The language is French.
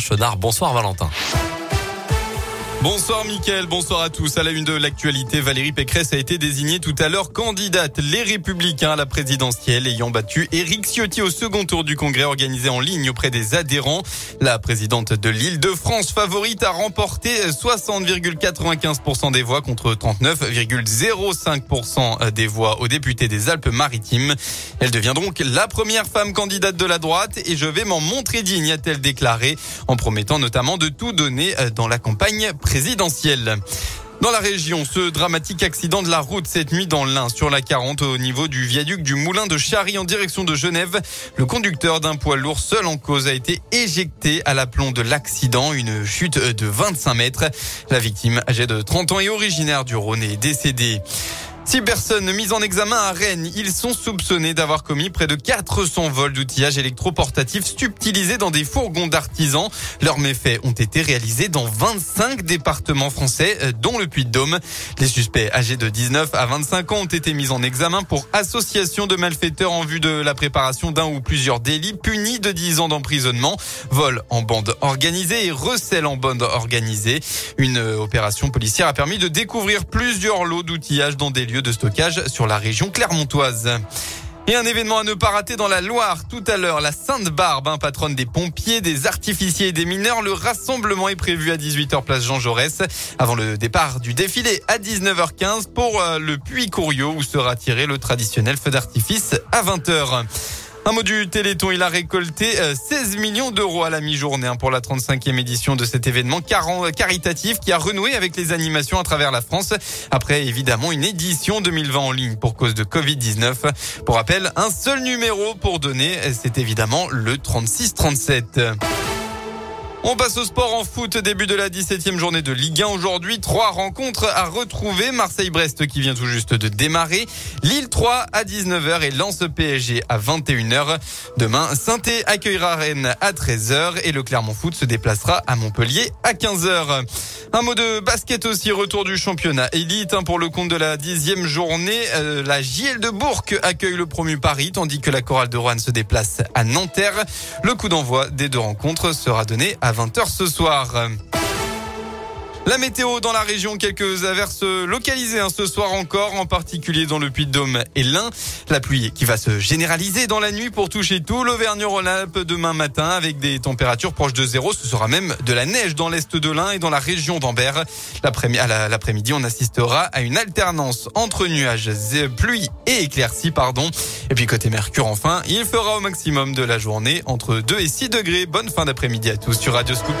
Chenard. Bonsoir Valentin. Bonsoir Mickaël, bonsoir à tous. À la une de l'actualité, Valérie Pécresse a été désignée tout à l'heure candidate Les Républicains à la présidentielle, ayant battu Éric Ciotti au second tour du congrès organisé en ligne auprès des adhérents. La présidente de l'Île de France, favorite, a remporté 60,95% des voix contre 39,05% des voix aux députés des Alpes-Maritimes. Elle devient donc la première femme candidate de la droite et je vais m'en montrer digne, a-t-elle déclaré, en promettant notamment de tout donner dans la campagne présidentielle. Dans la région, ce dramatique accident de la route cette nuit dans l'Ain sur la 40 au niveau du viaduc du Moulin de Charry en direction de Genève. Le conducteur d'un poids lourd seul en cause a été éjecté à l'aplomb de l'accident, une chute de 25 mètres. La victime, âgée de 30 ans et originaire du Rhône, est décédée. 6 personnes mises en examen à Rennes. Ils sont soupçonnés d'avoir commis près de 400 vols d'outillage électroportatif subtilisés dans des fourgons d'artisans. Leurs méfaits ont été réalisés dans 25 départements français, dont le Puy-de-Dôme. Les suspects âgés de 19 à 25 ans ont été mis en examen pour association de malfaiteurs en vue de la préparation d'un ou plusieurs délits punis de 10 ans d'emprisonnement, vol en bande organisée et recel en bande organisée. Une opération policière a permis de découvrir plusieurs lots d'outillage dans des lieux de stockage sur la région clermontoise. Et un événement à ne pas rater dans la Loire. Tout à l'heure, la Sainte Barbe, patronne des pompiers, des artificiers et des mineurs. Le rassemblement est prévu à 18h place Jean Jaurès, avant le départ du défilé à 19h15 pour le Puy-Couriau, où sera tiré le traditionnel feu d'artifice à 20h. Un mot du Téléthon, il a récolté 16 millions d'euros à la mi-journée pour la 35e édition de cet événement caritatif qui a renoué avec les animations à travers la France après évidemment une édition 2020 en ligne pour cause de Covid-19. Pour rappel, un seul numéro pour donner, c'est évidemment le 3637. On passe au sport en foot, début de la 17e journée de Ligue 1 aujourd'hui. 3 rencontres à retrouver. Marseille-Brest qui vient tout juste de démarrer. Lille 3 à 19h et Lens PSG à 21h. Demain, Saint-Étienne accueillera Rennes à 13h et le Clermont Foot se déplacera à Montpellier à 15h. Un mot de basket aussi, retour du championnat élite pour le compte de la 10e journée. La JL de Bourg accueille le promu Paris tandis que la Chorale de Roanne se déplace à Nanterre. Le coup d'envoi des deux rencontres sera donné à 20h ce soir. La météo dans la région, quelques averses localisées ce soir encore, en particulier dans le Puy-de-Dôme et l'Ain. La pluie qui va se généraliser dans la nuit pour toucher tout l'Auvergne-Rhône-Alpes demain matin avec des températures proches de zéro. Ce sera même de la neige dans l'est de l'Ain et dans la région d'Ambert. L'après-midi, on assistera à une alternance entre nuages, pluie et éclaircies, Et puis côté Mercure, enfin, il fera au maximum de la journée entre 2 et 6 degrés. Bonne fin d'après-midi à tous sur Radio-Scoop.